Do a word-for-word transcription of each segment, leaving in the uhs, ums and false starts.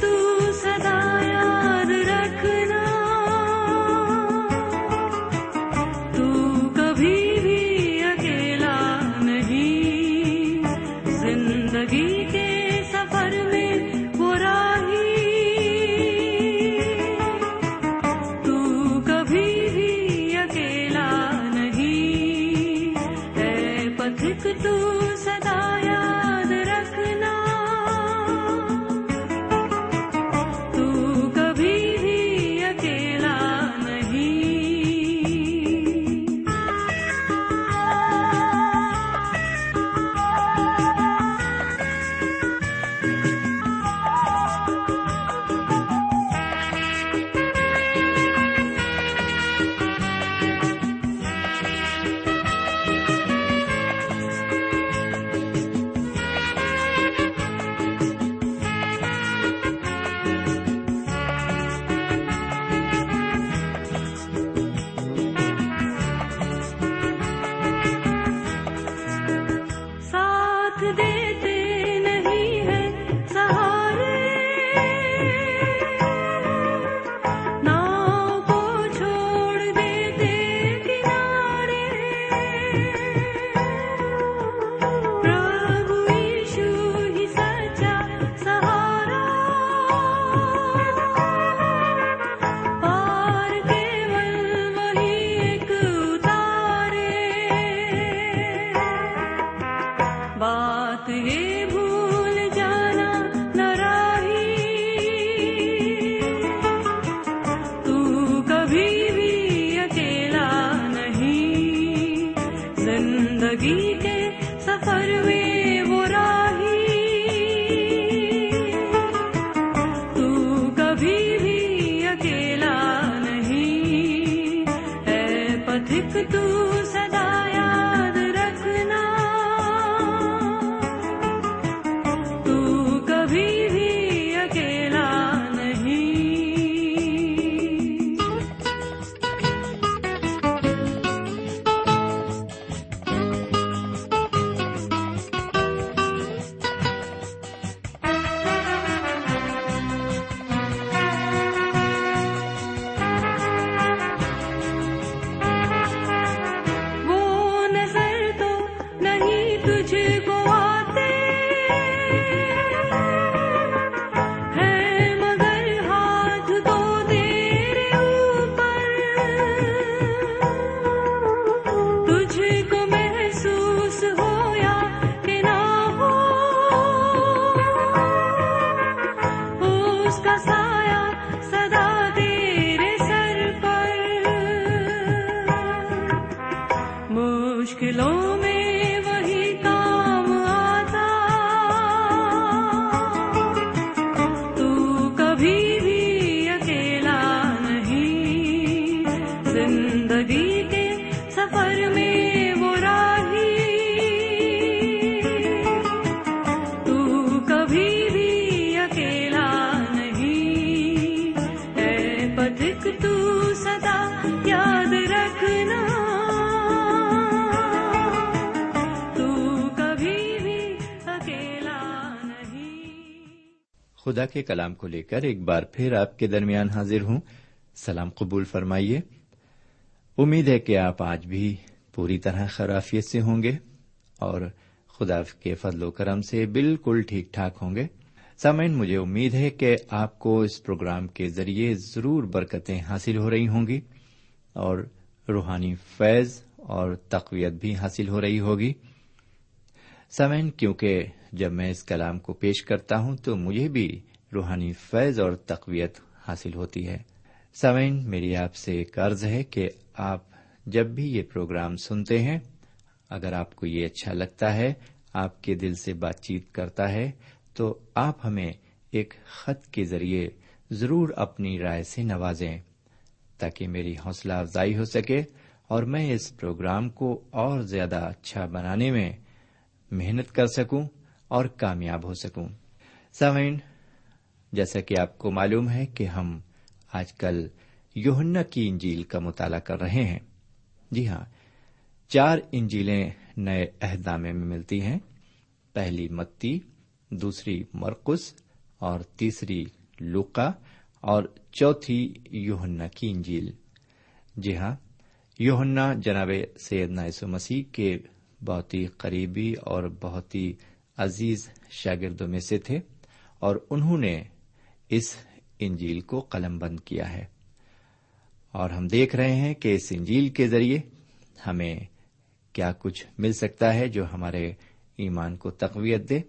تو صدا یاد رکھنا، تو کبھی بھی اکیلا نہیں، زندگی کے سفر میں وہ راہی، تو کبھی بھی اکیلا نہیں، اے پتھک تو صدا یاد رکھنا، بات یہ بھول جانا نہ راہی، تو کبھی بھی اکیلا نہیں، زندگی کے سفر میں وہ راہی، تو کبھی بھی اکیلا نہیں، اے پتھک تو صدا یاد رکھنا، مشکلوں میں وہی کام آتا، تو کبھی بھی اکیلا نہیں، زندگی کے سفر میں وہ راہی، تو کبھی بھی اکیلا نہیں، اے پتھ سدا یاد رکھنا، تو کبھی بھی اکیلا نہیں۔ خدا کے کلام کو لے کر ایک بار پھر آپ کے درمیان حاضر ہوں، سلام قبول فرمائیے۔ امید ہے کہ آپ آج بھی پوری طرح خیریت سے ہوں گے اور خدا کے فضل و کرم سے بالکل ٹھیک ٹھاک ہوں گے۔ سامعین، مجھے امید ہے کہ آپ کو اس پروگرام کے ذریعے ضرور برکتیں حاصل ہو رہی ہوں گی اور روحانی فیض اور تقویت بھی حاصل ہو رہی ہوگی۔ سامعین، کیونکہ جب میں اس کلام کو پیش کرتا ہوں تو مجھے بھی روحانی فیض اور تقویت حاصل ہوتی ہے۔ سامعین، میری آپ سے ایک عرض ہے کہ آپ جب بھی یہ پروگرام سنتے ہیں، اگر آپ کو یہ اچھا لگتا ہے، آپ کے دل سے بات چیت کرتا ہے، تو آپ ہمیں ایک خط کے ذریعے ضرور اپنی رائے سے نوازیں تاکہ میری حوصلہ افزائی ہو سکے اور میں اس پروگرام کو اور زیادہ اچھا بنانے میں محنت کر سکوں اور کامیاب ہو سکوں۔ سامعین، جیسا کہ آپ کو معلوم ہے کہ ہم آج کل یوحنا کی انجیل کا مطالعہ کر رہے ہیں۔ جی ہاں، چار انجیلیں نئے عہد نامے میں ملتی ہیں، پہلی متی، دوسری مرقس اور تیسری لوقا اور چوتھی یوحنا کی انجیل۔ جی ہاں، یوحنا جناب سیدنا یسوع مسیح کے بہت ہی قریبی اور بہت ہی عزیز شاگردوں میں سے تھے اور انہوں نے اس انجیل کو قلم بند کیا ہے، اور ہم دیکھ رہے ہیں کہ اس انجیل کے ذریعے ہمیں کیا کچھ مل سکتا ہے جو ہمارے ایمان کو تقویت دے،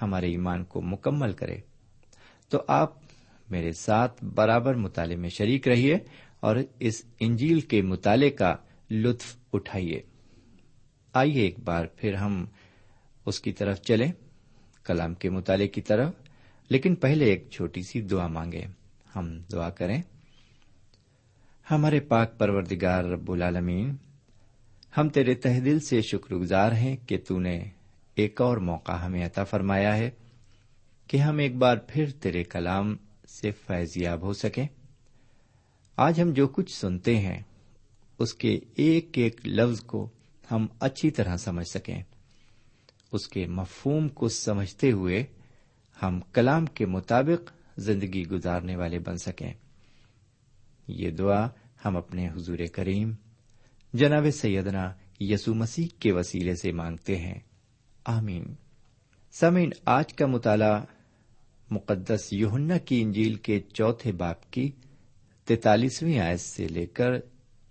ہمارے ایمان کو مکمل کرے۔ تو آپ میرے ساتھ برابر مطالعے میں شریک رہیے اور اس انجیل کے مطالعے کا لطف اٹھائیے۔ آئیے ایک بار پھر ہم اس کی طرف چلیں، کلام کے مطالعے کی طرف، لیکن پہلے ایک چھوٹی سی دعا مانگیں۔ ہم دعا کریں۔ ہمارے پاک پروردگار رب العالمین، ہم تیرے تہ دل سے شکر گزار ہیں کہ تو نے ایک اور موقع ہمیں عطا فرمایا ہے کہ ہم ایک بار پھر تیرے کلام سے فیض یاب ہو سکیں۔ آج ہم جو کچھ سنتے ہیں اس کے ایک ایک لفظ کو ہم اچھی طرح سمجھ سکیں، اس کے مفہوم کو سمجھتے ہوئے ہم کلام کے مطابق زندگی گزارنے والے بن سکیں۔ یہ دعا ہم اپنے حضور کریم جناب سیدنا یسوع مسیح کے وسیلے سے مانگتے ہیں، آمین۔ سامعین، آج کا مطالعہ مقدس یوحنا کی انجیل کے چوتھے باب کی تینتالیسویں آیت سے لے کر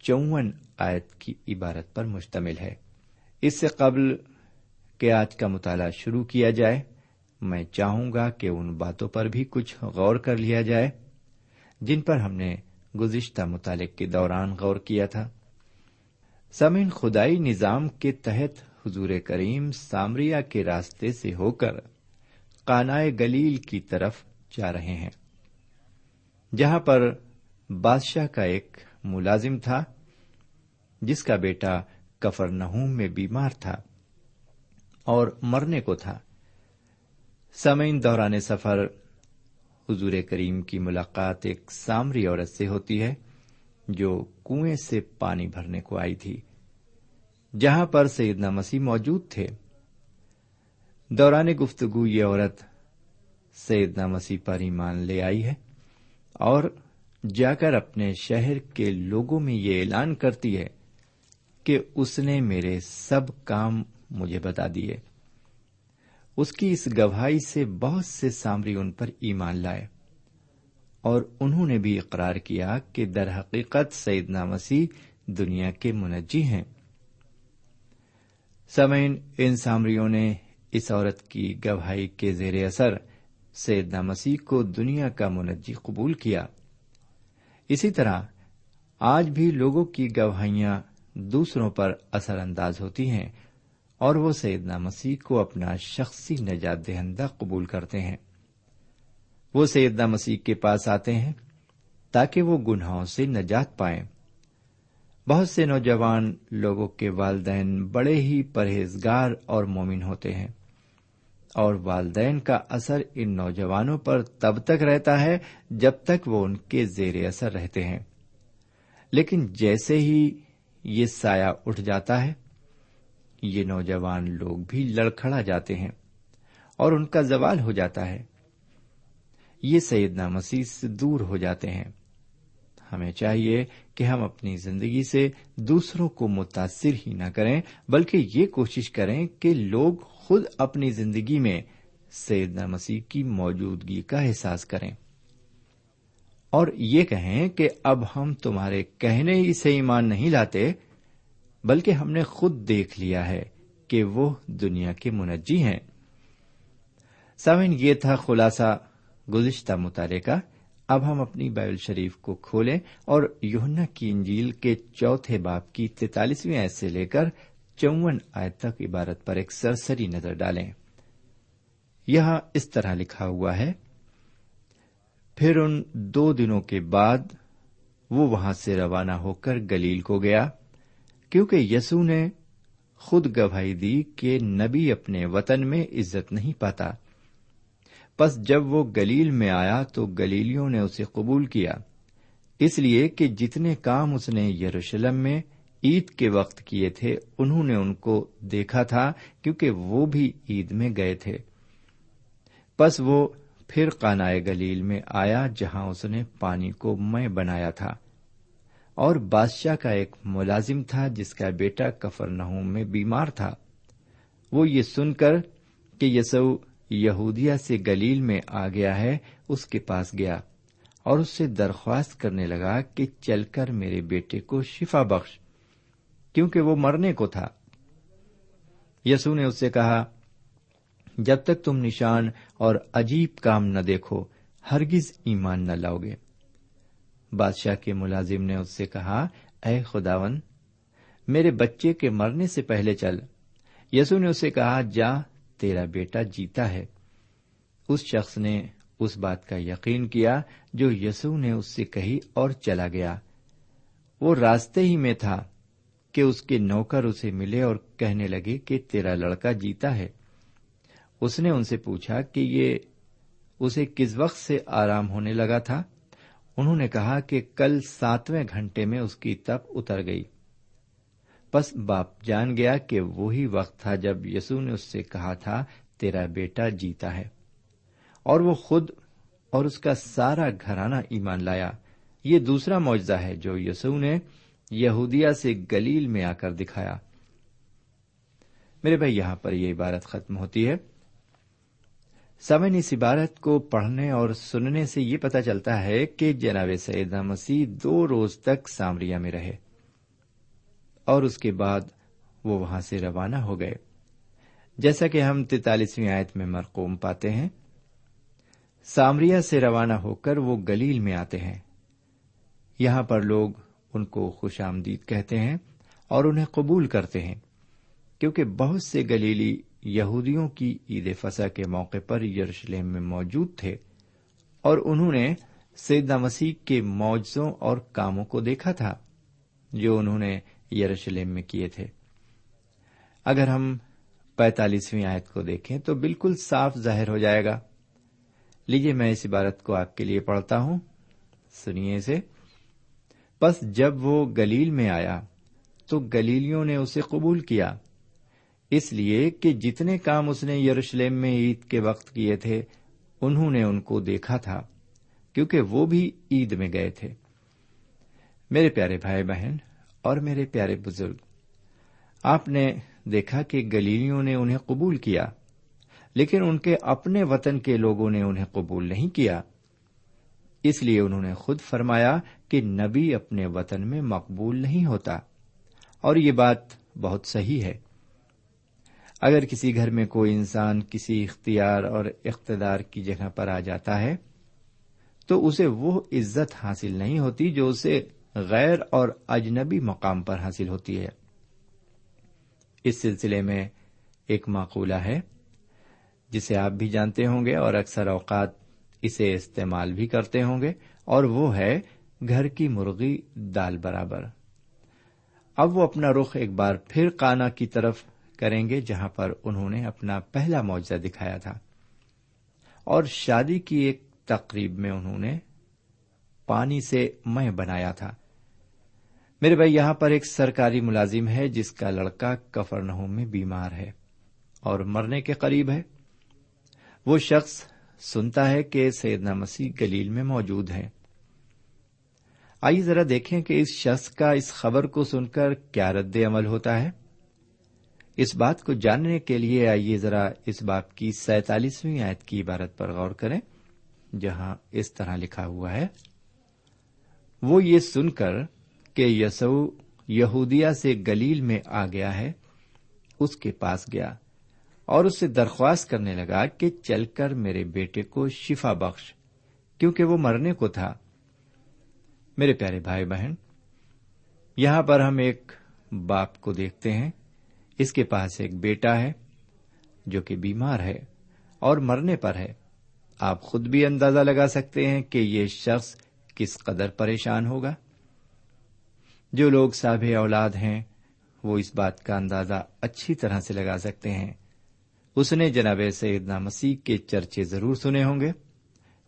چون آیت کی عبارت پر مشتمل ہے۔ اس سے قبل کہ آج کا مطالعہ شروع کیا جائے، میں چاہوں گا کہ ان باتوں پر بھی کچھ غور کر لیا جائے جن پر ہم نے گزشتہ مطالعے کے دوران غور کیا تھا۔ سامعین، خدائی نظام کے تحت حضور کریم سامریہ کے راستے سے ہو کر قانائے گلیل کی طرف جا رہے ہیں، جہاں پر بادشاہ کا ایک ملازم تھا جس کا بیٹا کفرنہوم میں بیمار تھا اور مرنے کو تھا۔ سامعین، دوران سفر حضور کریم کی ملاقات ایک سامری عورت سے ہوتی ہے جو کنویں سے پانی بھرنے کو آئی تھی، جہاں پر سیدنا مسیح موجود تھے۔ دوران گفتگو یہ عورت سیدنا مسیح پر ایمان لے آئی ہے اور جا کر اپنے شہر کے لوگوں میں یہ اعلان کرتی ہے کہ اس نے میرے سب کام مجھے بتا دیے۔ اس کی اس گواہی سے بہت سے سامری ان پر ایمان لائے اور انہوں نے بھی اقرار کیا کہ در حقیقت سیدنا مسیح دنیا کے منجی ہیں۔ سامعین، ان سامریوں نے اس عورت کی گواہی کے زیر اثر سیدنا مسیح کو دنیا کا منجی قبول کیا۔ اسی طرح آج بھی لوگوں کی گواہیاں دوسروں پر اثر انداز ہوتی ہیں اور وہ سیدنا مسیح کو اپنا شخصی نجات دہندہ قبول کرتے ہیں۔ وہ سیدنا مسیح کے پاس آتے ہیں تاکہ وہ گناہوں سے نجات پائیں۔ بہت سے نوجوان لوگوں کے والدین بڑے ہی پرہیزگار اور مومن ہوتے ہیں، اور والدین کا اثر ان نوجوانوں پر تب تک رہتا ہے جب تک وہ ان کے زیر اثر رہتے ہیں، لیکن جیسے ہی یہ سایہ اٹھ جاتا ہے، یہ نوجوان لوگ بھی لڑکھڑا جاتے ہیں اور ان کا زوال ہو جاتا ہے، یہ سیدنا مسیح سے دور ہو جاتے ہیں۔ ہمیں چاہیے کہ ہم اپنی زندگی سے دوسروں کو متاثر ہی نہ کریں، بلکہ یہ کوشش کریں کہ لوگ خود اپنی زندگی میں سیدنا مسیح کی موجودگی کا احساس کریں اور یہ کہیں کہ اب ہم تمہارے کہنے ہی سے ایمان نہیں لاتے، بلکہ ہم نے خود دیکھ لیا ہے کہ وہ دنیا کے منجی ہیں۔ سامعین، یہ تھا خلاصہ گزشتہ مطالعے کا۔ اب ہم اپنی بائبل شریف کو کھولیں اور یوحنا کی انجیل کے چوتھے باب کی تینتالیسویں آیت سے لے کر چون آیت تک عبارت پر ایک سرسری نظر ڈالیں۔ یہاں اس طرح لکھا ہوا ہے، پھر ان دو دنوں کے بعد وہ وہاں سے روانہ ہو کر گلیل کو گیا، کیونکہ یسوع نے خود گواہی دی کہ نبی اپنے وطن میں عزت نہیں پاتا۔ پس جب وہ گلیل میں آیا تو گلیلیوں نے اسے قبول کیا، اس لیے کہ جتنے کام اس نے یرشلم میں عید کے وقت کیے تھے انہوں نے ان کو دیکھا تھا، کیونکہ وہ بھی عید میں گئے تھے۔ پس وہ پھر قانائے گلیل میں آیا، جہاں اس نے پانی کو میں بنایا تھا، اور بادشاہ کا ایک ملازم تھا جس کا بیٹا کفرنہوم میں بیمار تھا۔ وہ یہ سن کر کہ یسوع یہودیہ سے گلیل میں آ گیا ہے، اس کے پاس گیا اور اس سے درخواست کرنے لگا کہ چل کر میرے بیٹے کو شفا بخش، کیونکہ وہ مرنے کو تھا۔ یسوع نے اس سے کہا، جب تک تم نشان اور عجیب کام نہ دیکھو ہرگز ایمان نہ لاؤ گے۔ بادشاہ کے ملازم نے اس سے کہا، اے خداوند، میرے بچے کے مرنے سے پہلے چل۔ یسوع نے اسے کہا، جا، تیرا بیٹا جیتا ہے۔ اس شخص نے اس بات کا یقین کیا جو یسوع نے اس سے کہی اور چلا گیا۔ وہ راستے ہی میں تھا کہ اس کے نوکر اسے ملے اور کہنے لگے کہ تیرا لڑکا جیتا ہے۔ اس نے ان سے پوچھا کہ یہ اسے کس وقت سے آرام ہونے لگا تھا۔ انہوں نے کہا کہ کل ساتویں گھنٹے میں اس کی تپ اتر گئی۔ بس باپ جان گیا کہ وہی وقت تھا جب یسوع نے اس سے کہا تھا، تیرا بیٹا جیتا ہے، اور وہ خود اور اس کا سارا گھرانہ ایمان لایا۔ یہ دوسرا معجزہ ہے جو یسوع نے یہودیہ سے گلیل میں آ کر دکھایا۔ میرے بھائی، یہاں پر یہ عبارت ختم ہوتی ہے۔ سامعین، اس عبارت کو پڑھنے اور سننے سے یہ پتہ چلتا ہے کہ جناب سیدنا مسیح دو روز تک سامریہ میں رہے اور اس کے بعد وہ وہاں سے روانہ ہو گئے، جیسا کہ ہم تینتالیسویں آیت میں مرقوم پاتے ہیں۔ سامریہ سے روانہ ہو کر وہ گلیل میں آتے ہیں۔ یہاں پر لوگ ان کو خوش آمدید کہتے ہیں اور انہیں قبول کرتے ہیں، کیونکہ بہت سے گلیلی یہودیوں کی عید فسح کے موقع پر یرشلم میں موجود تھے اور انہوں نے سیدنا مسیح کے معجزوں اور کاموں کو دیکھا تھا جو انہوں نے یرشلم میں کیے تھے۔ اگر ہم پینتالیسویں آیت کو دیکھیں تو بالکل صاف ظاہر ہو جائے گا۔ لیجیے، میں اس عبارت کو آپ کے لیے پڑھتا ہوں، سنیے اسے۔ پس جب وہ گلیل میں آیا تو گلیلیوں نے اسے قبول کیا، اس لیے کہ جتنے کام اس نے یرشلم میں عید کے وقت کیے تھے انہوں نے ان کو دیکھا تھا، کیونکہ وہ بھی عید میں گئے تھے۔ میرے پیارے بھائی بہن اور میرے پیارے بزرگ، آپ نے دیکھا کہ گلیلیوں نے انہیں قبول کیا، لیکن ان کے اپنے وطن کے لوگوں نے انہیں قبول نہیں کیا، اس لیے انہوں نے خود فرمایا کہ نبی اپنے وطن میں مقبول نہیں ہوتا، اور یہ بات بہت صحیح ہے۔ اگر کسی گھر میں کوئی انسان کسی اختیار اور اقتدار کی جگہ پر آ جاتا ہے تو اسے وہ عزت حاصل نہیں ہوتی جو اسے غیر اور اجنبی مقام پر حاصل ہوتی ہے۔ اس سلسلے میں ایک مقولہ ہے جسے آپ بھی جانتے ہوں گے اور اکثر اوقات اسے استعمال بھی کرتے ہوں گے، اور وہ ہے گھر کی مرغی دال برابر۔ اب وہ اپنا رخ ایک بار پھر قانا کی طرف کریں گے، جہاں پر انہوں نے اپنا پہلا معجزہ دکھایا تھا، اور شادی کی ایک تقریب میں انہوں نے پانی سے مے بنایا تھا۔ میرے بھائی، یہاں پر ایک سرکاری ملازم ہے جس کا لڑکا کفرنہوم میں بیمار ہے اور مرنے کے قریب ہے. وہ شخص سنتا ہے کہ سیدنا مسیح گلیل میں موجود ہیں. آئیے ذرا دیکھیں کہ اس شخص کا اس خبر کو سن کر کیا رد عمل ہوتا ہے. اس بات کو جاننے کے لیے آئیے ذرا اس باب کی سینتالیسویں آیت کی عبارت پر غور کریں، جہاں اس طرح لکھا ہوا ہے، وہ یہ سن کر کہ یسوع یہودیہ سے گلیل میں آ گیا ہے اس کے پاس گیا اور اس سے درخواست کرنے لگا کہ چل کر میرے بیٹے کو شفا بخش، کیونکہ وہ مرنے کو تھا. میرے پیارے بھائی بہن، یہاں پر ہم ایک باپ کو دیکھتے ہیں، اس کے پاس ایک بیٹا ہے جو کہ بیمار ہے اور مرنے پر ہے. آپ خود بھی اندازہ لگا سکتے ہیں کہ یہ شخص کس قدر پریشان ہوگا. جو لوگ صاحب اولاد ہیں وہ اس بات کا اندازہ اچھی طرح سے لگا سکتے ہیں. اس نے جناب سیدنا مسیح کے چرچے ضرور سنے ہوں گے.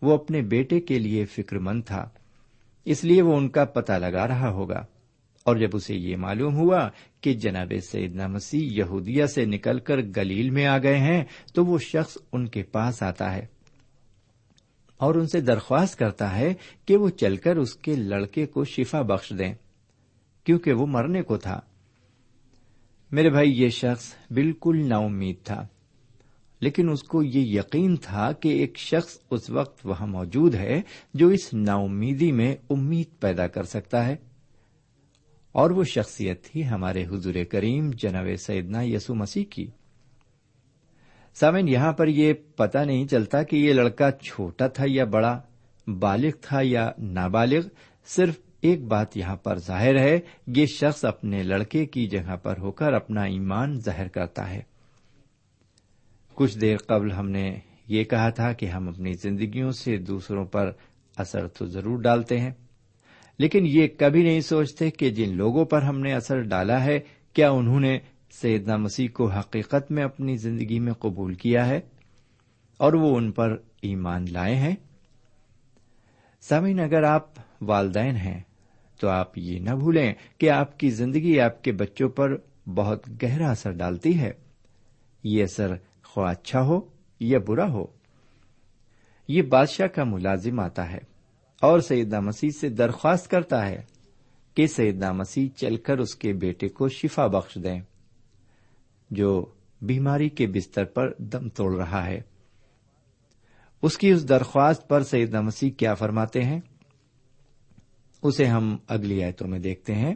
وہ اپنے بیٹے کے لیے فکر مند تھا، اس لیے وہ ان کا پتہ لگا رہا ہوگا. اور جب اسے یہ معلوم ہوا کہ جناب سیدنا مسیح یہودیہ سے نکل کر گلیل میں آ گئے ہیں، تو وہ شخص ان کے پاس آتا ہے اور ان سے درخواست کرتا ہے کہ وہ چل کر اس کے لڑکے کو شفا بخش دیں، کیونکہ وہ مرنے کو تھا. میرے بھائی، یہ شخص بالکل نا امید تھا، لیکن اس کو یہ یقین تھا کہ ایک شخص اس وقت وہاں موجود ہے جو اس نا امیدی میں امید پیدا کر سکتا ہے، اور وہ شخصیت تھی ہمارے حضور کریم جناب سیدنا یسوع مسیح کی. سامعین، یہاں پر یہ پتہ نہیں چلتا کہ یہ لڑکا چھوٹا تھا یا بڑا، بالغ تھا یا نابالغ. صرف ایک بات یہاں پر ظاہر ہے، یہ شخص اپنے لڑکے کی جگہ پر ہو کر اپنا ایمان ظاہر کرتا ہے. کچھ دیر قبل ہم نے یہ کہا تھا کہ ہم اپنی زندگیوں سے دوسروں پر اثر تو ضرور ڈالتے ہیں، لیکن یہ کبھی نہیں سوچتے کہ جن لوگوں پر ہم نے اثر ڈالا ہے، کیا انہوں نے سیدنا مسیح کو حقیقت میں اپنی زندگی میں قبول کیا ہے اور وہ ان پر ایمان لائے ہیں؟ سامعین، اگر آپ والدین ہیں تو آپ یہ نہ بھولیں کہ آپ کی زندگی آپ کے بچوں پر بہت گہرا اثر ڈالتی ہے. یہ اثر خواہ اچھا ہو یا برا ہو. یہ بادشاہ کا ملازم آتا ہے اور سیدنا مسیح سے درخواست کرتا ہے کہ سیدنا مسیح چل کر اس کے بیٹے کو شفا بخش دیں جو بیماری کے بستر پر دم توڑ رہا ہے. اس کی اس درخواست پر سیدنا مسیح کیا فرماتے ہیں، اسے ہم اگلی آیتوں میں دیکھتے ہیں.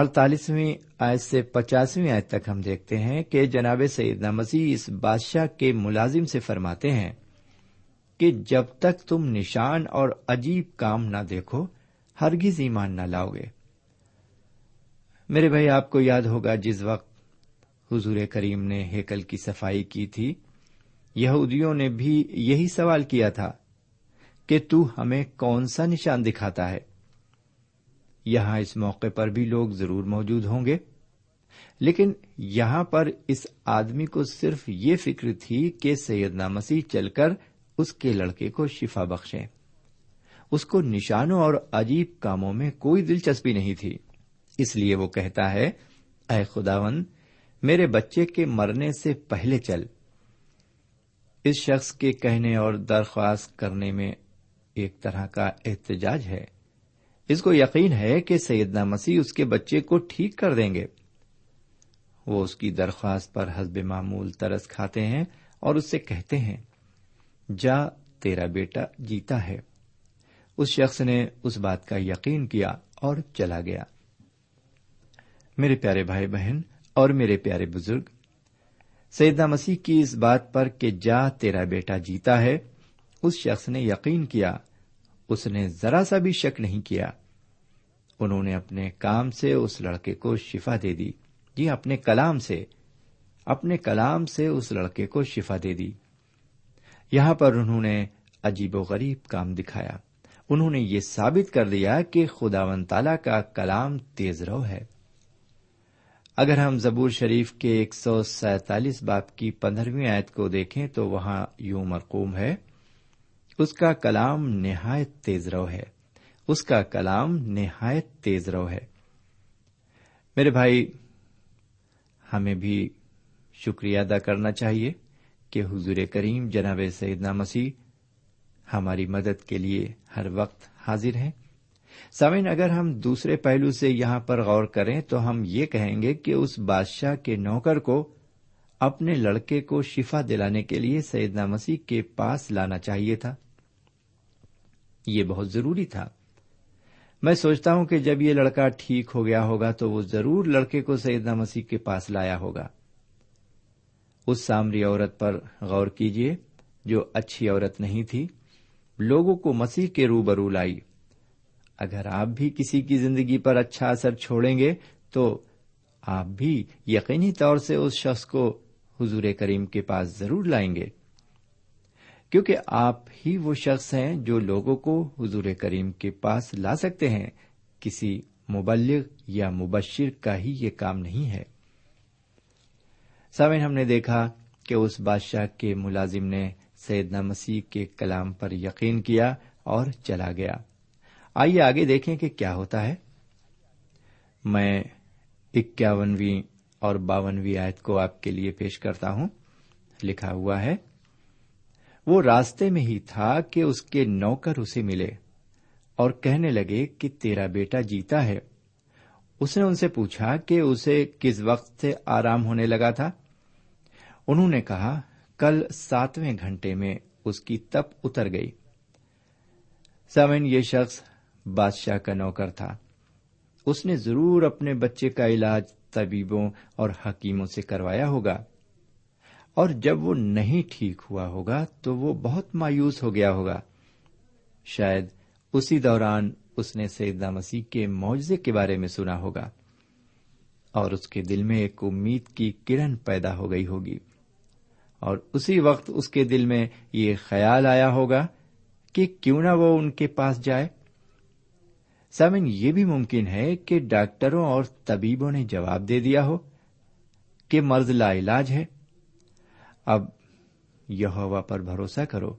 اڑتالیسویں آیت سے پچاسویں آیت تک ہم دیکھتے ہیں کہ جناب سیدنا مسیح اس بادشاہ کے ملازم سے فرماتے ہیں کہ جب تک تم نشان اور عجیب کام نہ دیکھو ہرگز ایمان نہ لاؤ گے. میرے بھائی، آپ کو یاد ہوگا جس وقت حضور کریم نے ہیکل کی صفائی کی تھی، یہودیوں نے بھی یہی سوال کیا تھا کہ تو ہمیں کون سا نشان دکھاتا ہے. یہاں اس موقع پر بھی لوگ ضرور موجود ہوں گے، لیکن یہاں پر اس آدمی کو صرف یہ فکر تھی کہ سیدنا مسیح چل کر اس کے لڑکے کو شفا بخشیں. اس کو نشانوں اور عجیب کاموں میں کوئی دلچسپی نہیں تھی، اس لیے وہ کہتا ہے، اے خداوند میرے بچے کے مرنے سے پہلے چل. اس شخص کے کہنے اور درخواست کرنے میں ایک طرح کا احتجاج ہے. اس کو یقین ہے کہ سیدنا مسیح اس کے بچے کو ٹھیک کر دیں گے. وہ اس کی درخواست پر حسب معمول ترس کھاتے ہیں اور اس سے کہتے ہیں، جا تیرا بیٹا جیتا ہے. اس شخص نے اس بات کا یقین کیا اور چلا گیا. میرے پیارے بھائی بہن اور میرے پیارے بزرگ، سیدنا مسیح کی اس بات پر کہ جا تیرا بیٹا جیتا ہے، اس شخص نے یقین کیا. اس نے ذرا سا بھی شک نہیں کیا. انہوں نے اپنے کام سے اس لڑکے کو شفا دے دی. جی، اپنے کلام سے اپنے کلام سے اس لڑکے کو شفا دے دی. یہاں پر انہوں نے عجیب و غریب کام دکھایا. انہوں نے یہ ثابت کر دیا کہ خداوند تعالیٰ کا کلام تیز رو ہے. اگر ہم زبور شریف کے ایک سو سینتالیس باب کی پندرہویں آیت کو دیکھیں تو وہاں یوں مرقوم ہے، اس کا کلام نہایت تیز رو ہے اس کا کلام نہایت تیز رو ہے۔ میرے بھائی، ہمیں بھی شکریہ ادا کرنا چاہیے کہ حضور کریم جناب سیدنا مسیح ہماری مدد کے لیے ہر وقت حاضر ہیں۔ سامعین، اگر ہم دوسرے پہلو سے یہاں پر غور کریں تو ہم یہ کہیں گے کہ اس بادشاہ کے نوکر کو اپنے لڑکے کو شفا دلانے کے لیے سیدنا مسیح کے پاس لانا چاہیے تھا۔ یہ بہت ضروری تھا۔ میں سوچتا ہوں کہ جب یہ لڑکا ٹھیک ہو گیا ہوگا تو وہ ضرور لڑکے کو سیدنا مسیح کے پاس لایا ہوگا۔ اس سامری عورت پر غور کیجیے جو اچھی عورت نہیں تھی، لوگوں کو مسیح کے روبرو لائی۔ اگر آپ بھی کسی کی زندگی پر اچھا اثر چھوڑیں گے تو آپ بھی یقینی طور سے اس شخص کو حضور کریم کے پاس ضرور لائیں گے، کیونکہ آپ ہی وہ شخص ہیں جو لوگوں کو حضور کریم کے پاس لا سکتے ہیں۔ کسی مبلغ یا مبشر کا ہی یہ کام نہیں ہے۔ سامعین، ہم نے دیکھا کہ اس بادشاہ کے ملازم نے سیدنا مسیح کے کلام پر یقین کیا اور چلا گیا۔ آئیے آگے دیکھیں کہ کیا ہوتا ہے۔ میں اکیاونویں اور باونویں آیت کو آپ کے لیے پیش کرتا ہوں۔ لکھا ہوا ہے، وہ راستے میں ہی تھا کہ اس کے نوکر اسے ملے اور کہنے لگے کہ تیرا بیٹا جیتا ہے۔ اس نے ان سے پوچھا کہ اسے کس وقت سے آرام ہونے لگا تھا۔ انہوں نے کہا، کل ساتویں گھنٹے میں اس کی تپ اتر گئی۔ سامعین، یہ شخص بادشاہ کا نوکر تھا۔ اس نے ضرور اپنے بچے کا علاج طبیبوں اور حکیموں سے کروایا ہوگا، اور جب وہ نہیں ٹھیک ہوا ہوگا تو وہ بہت مایوس ہو گیا ہوگا۔ شاید اسی دوران اس نے سیدنا مسیح کے معجزے کے بارے میں سنا ہوگا اور اس کے دل میں ایک امید کی کرن پیدا ہو گئی ہوگی، اور اسی وقت اس کے دل میں یہ خیال آیا ہوگا کہ کیوں نہ وہ ان کے پاس جائے۔ سامن، یہ بھی ممکن ہے کہ ڈاکٹروں اور طبیبوں نے جواب دے دیا ہو کہ مرض لا علاج ہے، اب یہوہ پر بھروسہ کرو،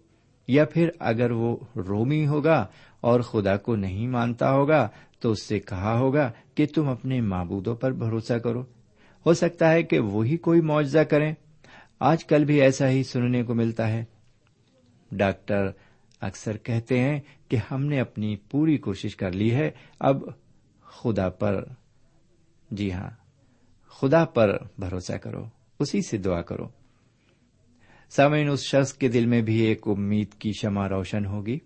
یا پھر اگر وہ رومی ہوگا اور خدا کو نہیں مانتا ہوگا تو اس سے کہا ہوگا کہ تم اپنے معبودوں پر بھروسہ کرو، ہو سکتا ہے کہ وہی کوئی معجزہ کریں۔ آج کل بھی ایسا ہی سننے کو ملتا ہے۔ ڈاکٹر اکثر کہتے ہیں کہ ہم نے اپنی پوری کوشش کر لی ہے، اب خدا پر، جی ہاں، خدا پر بھروسہ کرو، اسی سے دعا کرو۔ سامعین، اس شخص کے دل میں بھی ایک امید کی شمع روشن ہوگی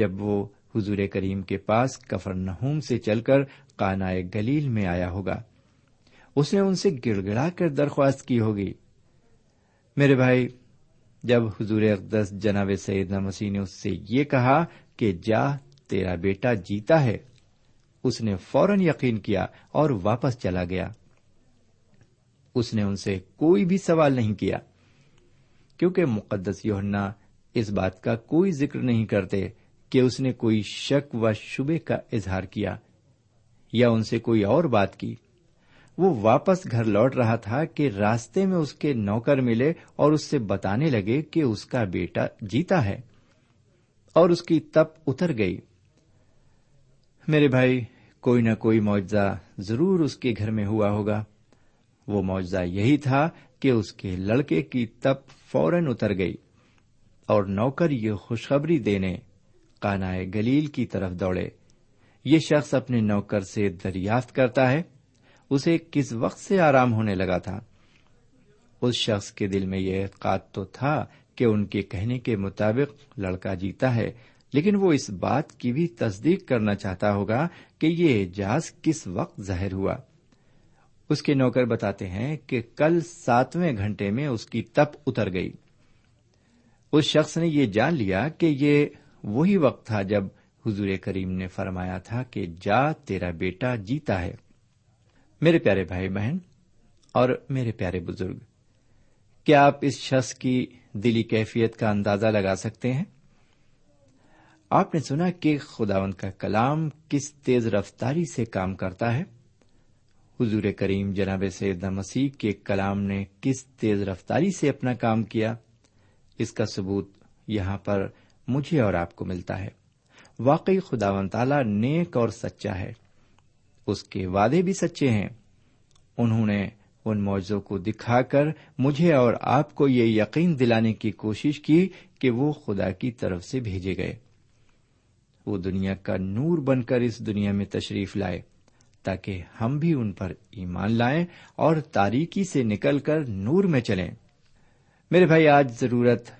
جب وہ حضور کریم کے پاس کفرنہوم سے چل کر قانائے گلیل میں آیا ہوگا۔ اس نے ان سے گڑ گڑا کر درخواست کی ہوگی۔ میرے بھائی، جب حضور اقدس جناب سیدنا مسیح نے اس سے یہ کہا کہ جا، تیرا بیٹا جیتا ہے، اس نے فوراً یقین کیا اور واپس چلا گیا۔ اس نے ان سے کوئی بھی سوال نہیں کیا، کیونکہ مقدس یوحنا اس بات کا کوئی ذکر نہیں کرتے کہ اس نے کوئی شک و شبے کا اظہار کیا یا ان سے کوئی اور بات کی۔ وہ واپس گھر لوٹ رہا تھا کہ راستے میں اس کے نوکر ملے اور اس سے بتانے لگے کہ اس کا بیٹا جیتا ہے اور اس کی تپ اتر گئی۔ میرے بھائی، کوئی نہ کوئی معجزہ ضرور اس کے گھر میں ہوا ہوگا۔ وہ معجزہ یہی تھا کہ اس کے لڑکے کی تپ فوراً اتر گئی، اور نوکر یہ خوشخبری دینے قانائے گلیل کی طرف دوڑے۔ یہ شخص اپنے نوکر سے دریافت کرتا ہے اسے کس وقت سے آرام ہونے لگا تھا۔ اس شخص کے دل میں یہ اعتقاد تو تھا کہ ان کے کہنے کے مطابق لڑکا جیتا ہے، لیکن وہ اس بات کی بھی تصدیق کرنا چاہتا ہوگا کہ یہ اعجاز کس وقت ظاہر ہوا۔ اس کے نوکر بتاتے ہیں کہ کل ساتویں گھنٹے میں اس کی تپ اتر گئی۔ اس شخص نے یہ جان لیا کہ یہ وہی وقت تھا جب حضور کریم نے فرمایا تھا کہ جا، تیرا بیٹا جیتا ہے۔ میرے پیارے بھائی بہن اور میرے پیارے بزرگ، کیا آپ اس شخص کی دلی کیفیت کا اندازہ لگا سکتے ہیں؟ آپ نے سنا کہ خداوند کا کلام کس تیز رفتاری سے کام کرتا ہے۔ حضور کریم جناب سیدنا مسیح کے کلام نے کس تیز رفتاری سے اپنا کام کیا، اس کا ثبوت یہاں پر مجھے اور آپ کو ملتا ہے۔ واقعی خداوند تعالیٰ نیک اور سچا ہے، اس کے وعدے بھی سچے ہیں۔ انہوں نے ان معجزوں کو دکھا کر مجھے اور آپ کو یہ یقین دلانے کی کوشش کی کہ وہ خدا کی طرف سے بھیجے گئے۔ وہ دنیا کا نور بن کر اس دنیا میں تشریف لائے تاکہ ہم بھی ان پر ایمان لائیں اور تاریکی سے نکل کر نور میں چلیں۔ میرے بھائی، آج ضرورت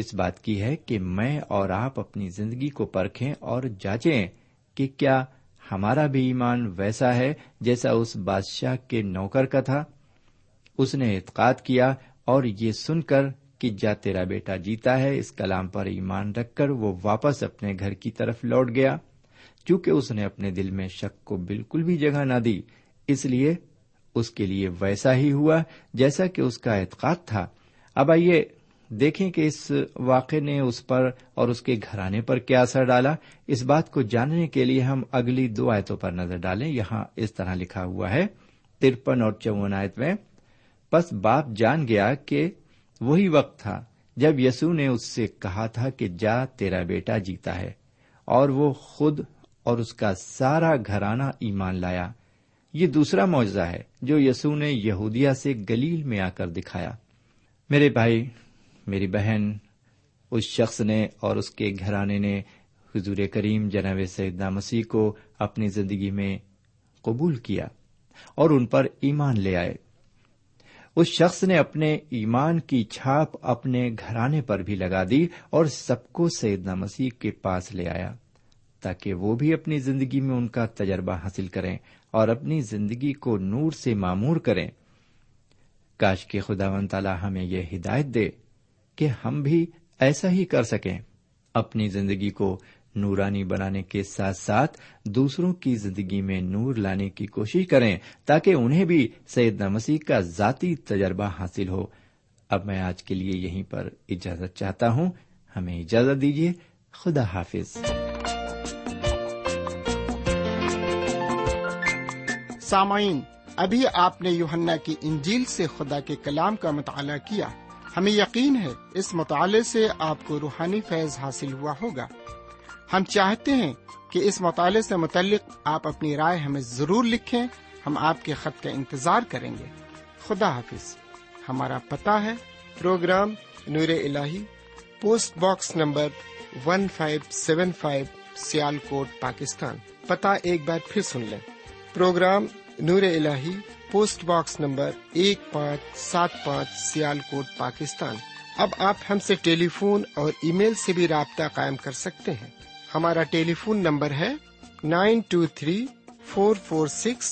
اس بات کی ہے کہ میں اور آپ اپنی زندگی کو پرکھیں اور جانچیں کہ کیا ہمارا بھی ایمان ویسا ہے جیسا اس بادشاہ کے نوکر کا تھا۔ اس نے اعتقاد کیا اور یہ سن کر کہ جا تیرا بیٹا جیتا ہے، اس کلام پر ایمان رکھ کر وہ واپس اپنے گھر کی طرف لوٹ گیا۔ چونکہ اس نے اپنے دل میں شک کو بالکل بھی جگہ نہ دی، اس لیے اس کے لیے ویسا ہی ہوا جیسا کہ اس کا اعتقاد تھا۔ اب آئیے دیکھیں کہ اس واقعے نے اس پر اور اس کے گھرانے پر کیا اثر ڈالا۔ اس بات کو جاننے کے لیے ہم اگلی دو آیتوں پر نظر ڈالیں۔ یہاں اس طرح لکھا ہوا ہے، ترپن اور چون آیت میں، پس باپ جان گیا کہ وہی وقت تھا جب یسوع نے اس سے کہا تھا کہ جا تیرا بیٹا جیتا ہے، اور وہ خود اور اس کا سارا گھرانہ ایمان لایا۔ یہ دوسرا معجزہ ہے جو یسوع نے یہودیہ سے گلیل میں آ کر دکھایا۔ میرے بھائی، میری بہن، اس شخص نے اور اس کے گھرانے نے حضور کریم جناب سیدنا مسیح کو اپنی زندگی میں قبول کیا اور ان پر ایمان لے آئے۔ اس شخص نے اپنے ایمان کی چھاپ اپنے گھرانے پر بھی لگا دی اور سب کو سیدنا مسیح کے پاس لے آیا تاکہ وہ بھی اپنی زندگی میں ان کا تجربہ حاصل کریں اور اپنی زندگی کو نور سے معمور کریں۔ کاش کہ خداوند تعالی ہمیں یہ ہدایت دے کہ ہم بھی ایسا ہی کر سکیں، اپنی زندگی کو نورانی بنانے کے ساتھ ساتھ دوسروں کی زندگی میں نور لانے کی کوشش کریں تاکہ انہیں بھی سیدنا مسیح کا ذاتی تجربہ حاصل ہو۔ اب میں آج کے لیے یہیں پر اجازت چاہتا ہوں، ہمیں اجازت دیجیے، خدا حافظ۔ سامعین، ابھی آپ نے یوحنا کی انجیل سے خدا کے کلام کا مطالعہ کیا۔ ہمیں یقین ہے اس مطالعے سے آپ کو روحانی فیض حاصل ہوا ہوگا۔ ہم چاہتے ہیں کہ اس مطالعے سے متعلق آپ اپنی رائے ہمیں ضرور لکھیں، ہم آپ کے خط کا انتظار کریں گے۔ خدا حافظ۔ ہمارا پتہ ہے، programme Noor Ilahi, post box number one five seven five, Sialkot, Pakistan. پتہ ایک بار پھر سن لیں، programme Noor Ilahi, post box number ایک پانچ سات پانچ، سیال کوٹ، پاکستان۔ اب آپ ہم سے ٹیلی فون اور ای میل سے بھی رابطہ قائم کر سکتے ہیں۔ ہمارا ٹیلی فون نمبر ہے nine two three four four six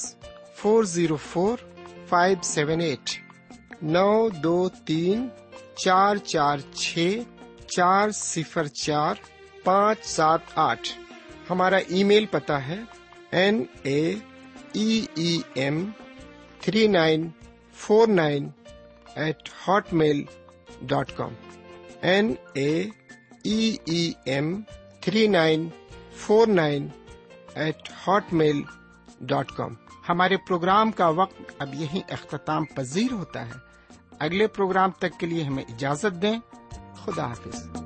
four zero four five seven eight, نو دو تین چار چار چھ چار صفر چار پانچ سات آٹھ۔ ہمارا ای میل پتہ ہے N A E M three nine four nine eight hotmail dot com, N A E M three nine four nine eight hotmail dot com. ہمارے پروگرام کا وقت اب یہیں اختتام پذیر ہوتا ہے۔ اگلے پروگرام تک کے لیے ہمیں اجازت دیں، خدا حافظ۔